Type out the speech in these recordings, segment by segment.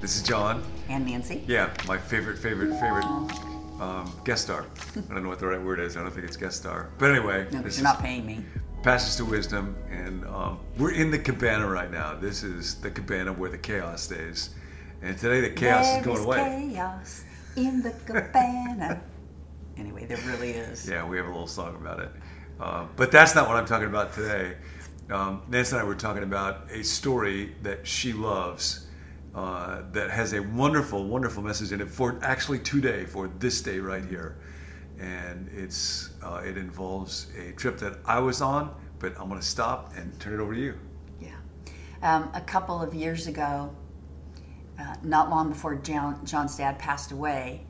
This is John. And Nancy. Yeah, my favorite guest star. I don't know what the right word is. I don't think it's guest star. But anyway. No, you're not paying me. Passage to Wisdom, and we're in the cabana right now. This is the cabana where the chaos stays. And today the chaos is going away. There is chaos in the cabana. Anyway, there really is. Yeah, we have a little song about it. But that's not what I'm talking about today. Nancy and I were talking about a story that she loves. That has a wonderful, wonderful message in it for actually today, for this day right here. And it's it involves a trip that I was on, but I'm going to stop and turn it over to you. Yeah. A couple of years ago, not long before John's dad passed away,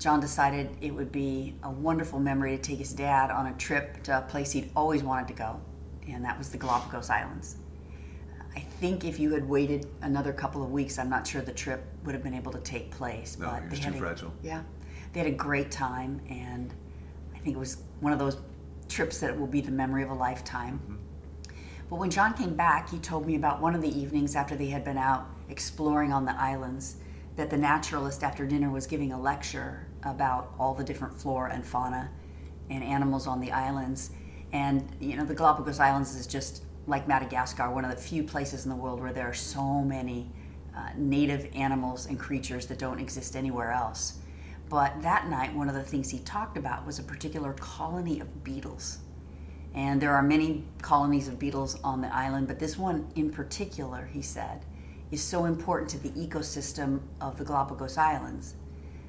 John decided it would be a wonderful memory to take his dad on a trip to a place he'd always wanted to go, and that was the Galapagos Islands. I think if you had waited another couple of weeks, I'm not sure the trip would have been able to take place. No, but it was too fragile. Yeah. They had a great time, and I think it was one of those trips that will be the memory of a lifetime. Mm-hmm. But when John came back, he told me about one of the evenings after they had been out exploring on the islands that the naturalist after dinner was giving a lecture about all the different flora and fauna and animals on the islands. And, you know, the Galapagos Islands is just like Madagascar, one of the few places in the world where there are so many native animals and creatures that don't exist anywhere else. But that night, one of the things he talked about was a particular colony of beetles. And there are many colonies of beetles on the island, but this one in particular, he said, is so important to the ecosystem of the Galapagos Islands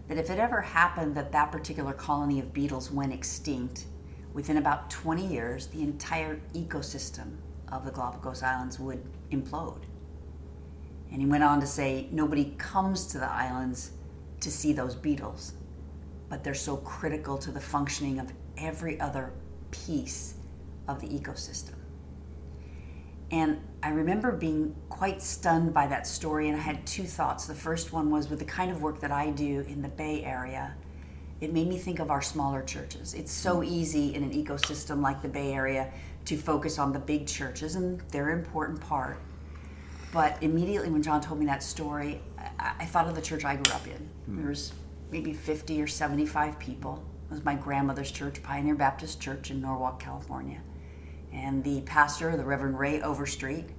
that if it ever happened that that particular colony of beetles went extinct, within about 20 years, the entire ecosystem of the Galapagos Islands would implode. And he went on to say, nobody comes to the islands to see those beetles, but they're so critical to the functioning of every other piece of the ecosystem. And I remember being quite stunned by that story, and I had two thoughts. The first one was, with the kind of work that I do in the Bay Area, it made me think of our smaller churches. It's so easy in an ecosystem like the Bay Area to focus on the big churches, and they're an important part. But immediately when John told me that story, I thought of the church I grew up in. There was maybe 50 or 75 people. It was my grandmother's church, Pioneer Baptist Church in Norwalk, California. And the pastor, the Reverend Ray Overstreet,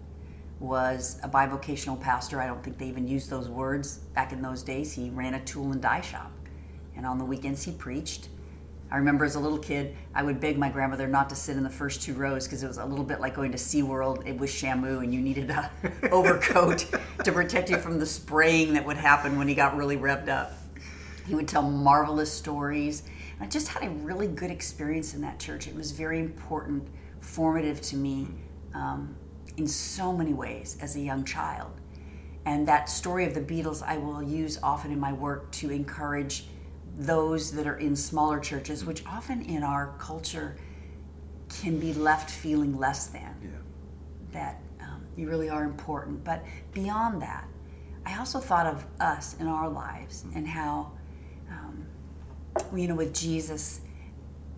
was a bivocational pastor. I don't think they even used those words back in those days. He ran a tool and die shop. And on the weekends, he preached. I remember as a little kid, I would beg my grandmother not to sit in the first two rows because it was a little bit like going to SeaWorld. It was Shamu, and you needed a overcoat to protect you from the spraying that would happen when he got really revved up. He would tell marvelous stories. And I just had a really good experience in that church. It was very important, formative to me in so many ways as a young child. And that story of the Beatles I will use often in my work to encourage those that are in smaller churches, which often in our culture can be left feeling less than, that you really are important. But beyond that, I also thought of us in our lives and how, you know, with Jesus,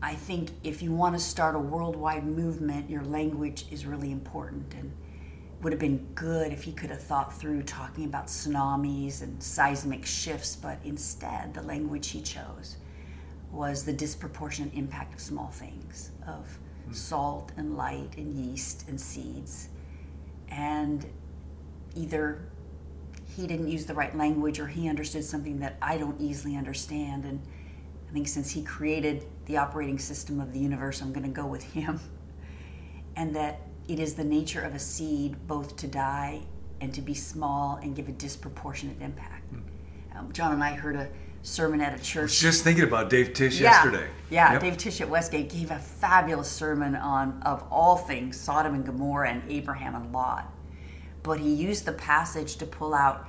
I think if you want to start a worldwide movement, your language is really important. And it would have been good if he could have thought through talking about tsunamis and seismic shifts, but instead the language he chose was the disproportionate impact of small things, of salt and light and yeast and seeds. And either he didn't use the right language or he understood something that I don't easily understand. And I think since he created the operating system of the universe, I'm going to go with him. And that it is the nature of a seed both to die and to be small and give a disproportionate impact. John and I heard a sermon at a church. I was just thinking about Dave Tish yesterday. Yeah, yep. Dave Tish at Westgate gave a fabulous sermon on, of all things, Sodom and Gomorrah and Abraham and Lot. But he used the passage to pull out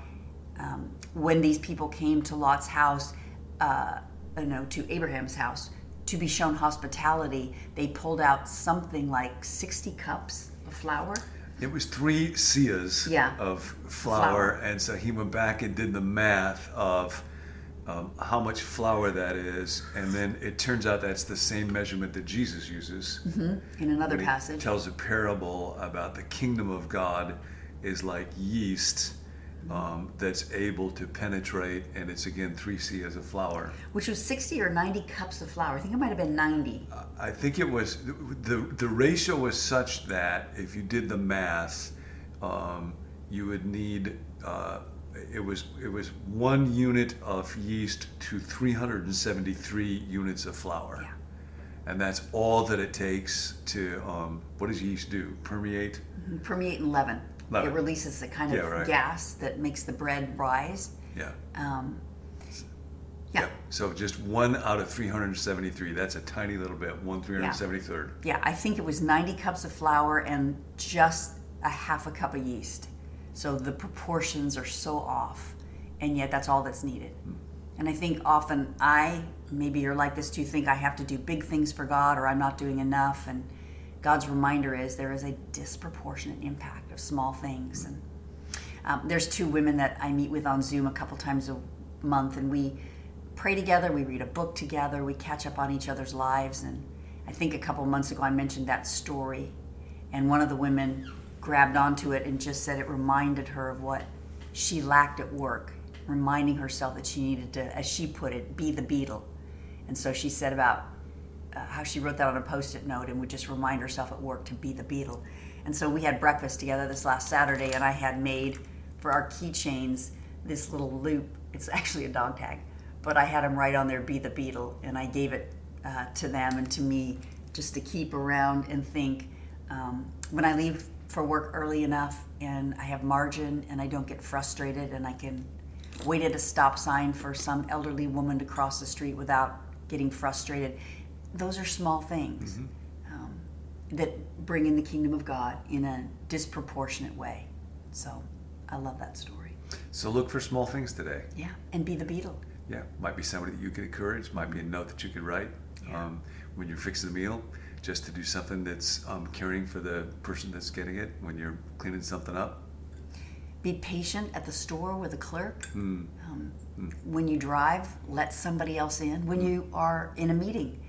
when these people came to Lot's house, to Abraham's house, to be shown hospitality, they pulled out something like 60 cups of flour. It was 3 seahs of flour, and so he went back and did the math of how much flour that is, and then it turns out that's the same measurement that Jesus uses in another passage. He tells a parable about the kingdom of God is like yeast that's able to penetrate, and it's again 3C as a flour, which was 60 or 90 cups of flour. I think it might have been 90. I think it was the ratio was such that if you did the math, you would need. It was 1 unit of yeast to 373 units of flour. Yeah. And that's all that it takes to, what does yeast do? Permeate? Permeate and leaven. It releases a kind of gas that makes the bread rise. So just 1 out of 373, that's a tiny little bit, 1/373. Yeah, I think it was 90 cups of flour and just a half a cup of yeast. So the proportions are so off, and yet that's all that's needed. And I think often maybe you're like this too, think I have to do big things for God, or I'm not doing enough. And God's reminder is there is a disproportionate impact of small things. And there's 2 women that I meet with on Zoom a couple times a month, and we pray together, we read a book together, we catch up on each other's lives. And I think a couple months ago I mentioned that story, and one of the women grabbed onto it and just said it reminded her of what she lacked at work, reminding herself that she needed to, as she put it, be the beetle. And so she said about how she wrote that on a Post-it note and would just remind herself at work to be the beetle. And so we had breakfast together this last Saturday, and I had made for our keychains this little loop. It's actually a dog tag, but I had them right on there, be the beetle, and I gave it to them and to me just to keep around and think when I leave for work early enough and I have margin and I don't get frustrated and I can wait at a stop sign for some elderly woman to cross the street without getting frustrated. Those are small things that bring in the kingdom of God in a disproportionate way. So I love that story. So look for small things today. Yeah, and be the beetle. Yeah, might be somebody that you could encourage, might be a note that you could write when you're fixing a meal. Just to do something that's caring for the person that's getting it when you're cleaning something up. Be patient at the store with a clerk. When you drive, let somebody else in. When you are in a meeting,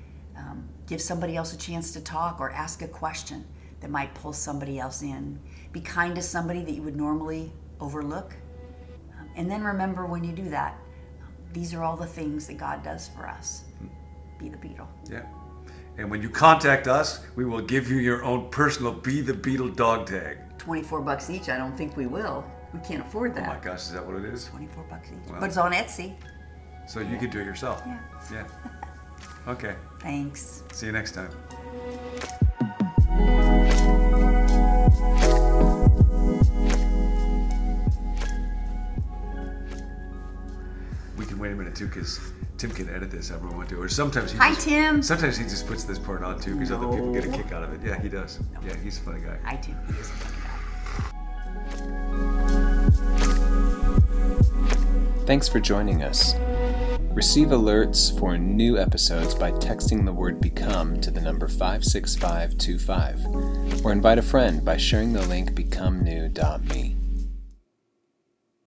give somebody else a chance to talk or ask a question that might pull somebody else in. Be kind to somebody that you would normally overlook. And then remember when you do that, these are all the things that God does for us. Be the beetle. Yeah. And when you contact us, we will give you your own personal Be the Beetle dog tag. $24 each, I don't think we will. We can't afford that. Oh my gosh, is that what it is? $24 each. Well, but it's on Etsy. So you could do it yourself. Yeah. Okay. Thanks. See you next time. Wait a minute too, because Tim can edit this however we want to. Or sometimes he. Hi, Tim. Sometimes he just puts this part on too, because other people get a kick out of it. Yeah, he does. No. Yeah, he's a funny guy. Hi, Tim. He is a funny guy. Thanks for joining us. Receive alerts for new episodes by texting the word "become" to the number 56525, or invite a friend by sharing the link becomenew.me.